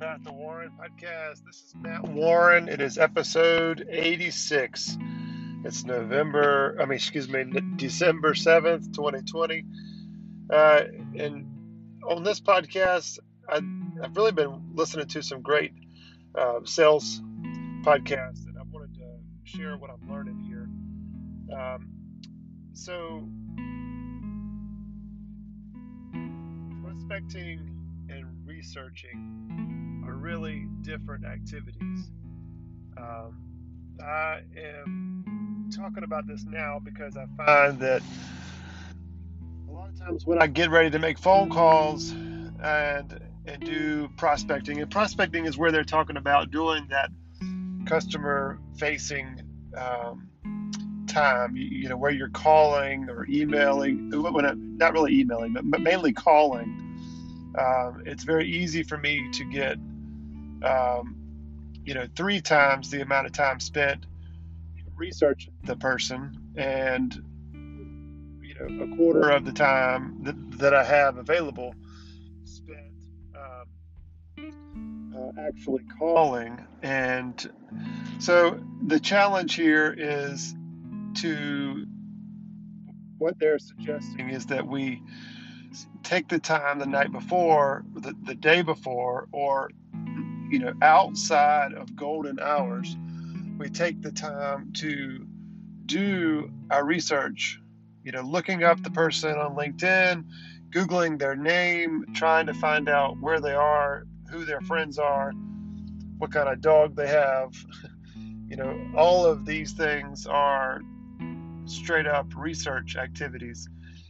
Path to Warren podcast. This is Matt Warren. It is episode 86. It's December 7th, 2020. And on this podcast, I've really been listening to some great sales podcasts, and I wanted to share what I'm learning here. So, prospecting and researching are really different activities. I am talking about this now because I find that a lot of times when I get ready to make phone calls and do prospecting, and prospecting is where they're talking about doing that customer-facing time, you know, where you're calling or emailing, not really emailing, but mainly calling. It's very easy for me to get, 3 times the amount of time spent researching the person and, a quarter of the time that I have available spent actually calling. And so the challenge here is to what they're suggesting is that we take the time the night before, the day before, or, outside of golden hours, we take the time to do our research, looking up the person on LinkedIn, Googling their name, trying to find out where they are, who their friends are, what kind of dog they have. All of these things are straight up research activities.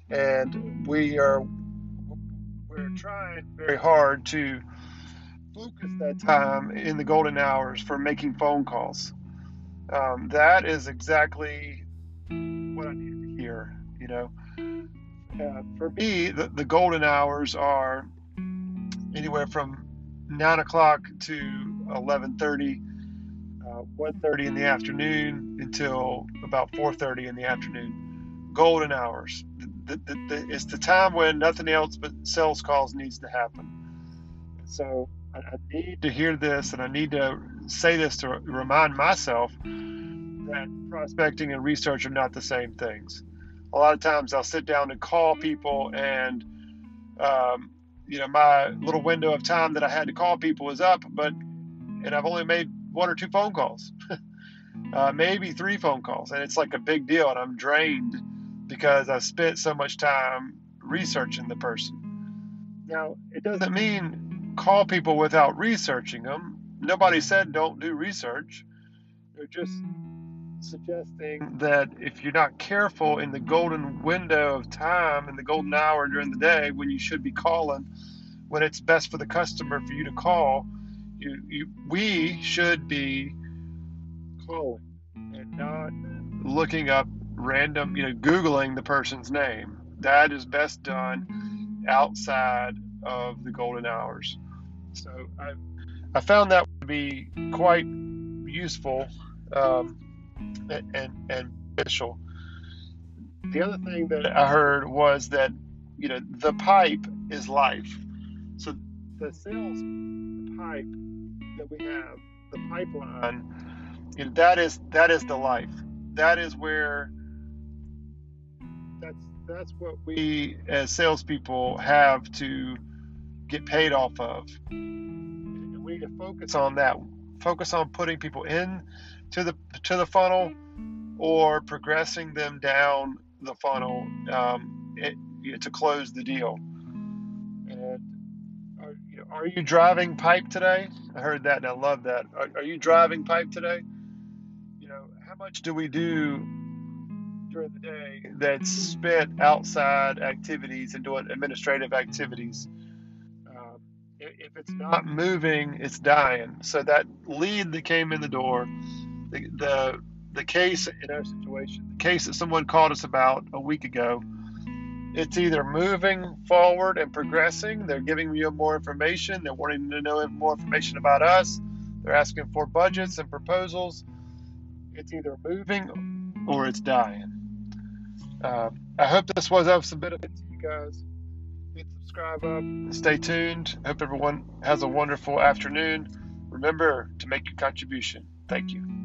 And we're trying very hard to focus that time in the golden hours for making phone calls. That is exactly what I need to hear. For me, the golden hours are anywhere from 9 o'clock to 11:30, 1:30 in the afternoon until about 4:30 in the afternoon. Golden hours. It's the time when nothing else but sales calls needs to happen. So I need to hear this, and I need to say this to remind myself that prospecting and research are not the same things. A lot of times I'll sit down and call people, and my little window of time that I had to call people is up, and I've only made 1 or 2 phone calls, maybe 3 phone calls, and it's like a big deal, and I'm drained, because I've spent so much time researching the person. Now, it doesn't mean call people without researching them. Nobody said don't do research. They're just suggesting that if you're not careful in the golden window of time, in the golden hour during the day when you should be calling, when it's best for the customer for you to call, we should be calling and not looking up random, Googling the person's name. That is best done outside of the golden hours. So I found that to be quite useful and beneficial. The other thing that I heard was that, the pipe is life. So the sales pipe that we have, the pipeline, that is the life. That is where That's what we as salespeople have to get paid off of. And we need to focus on that. Focus on putting people in to the funnel or progressing them down the funnel to close the deal. And are you driving pipe today? I heard that and I love that. Are you driving pipe today? How much do we do during the day that's spent outside activities and doing administrative activities? If it's not moving, it's dying. So that lead that came in the door, the case in our situation, the case that someone called us about a week ago, it's either moving forward and progressing. They're giving you more information. They're wanting to know more information about us. They're asking for budgets and proposals. It's either moving or it's dying. I hope this was of some benefit to you guys. hit subscribe up. Stay tuned. Hope everyone has a wonderful afternoon. Remember to make a contribution. Thank you.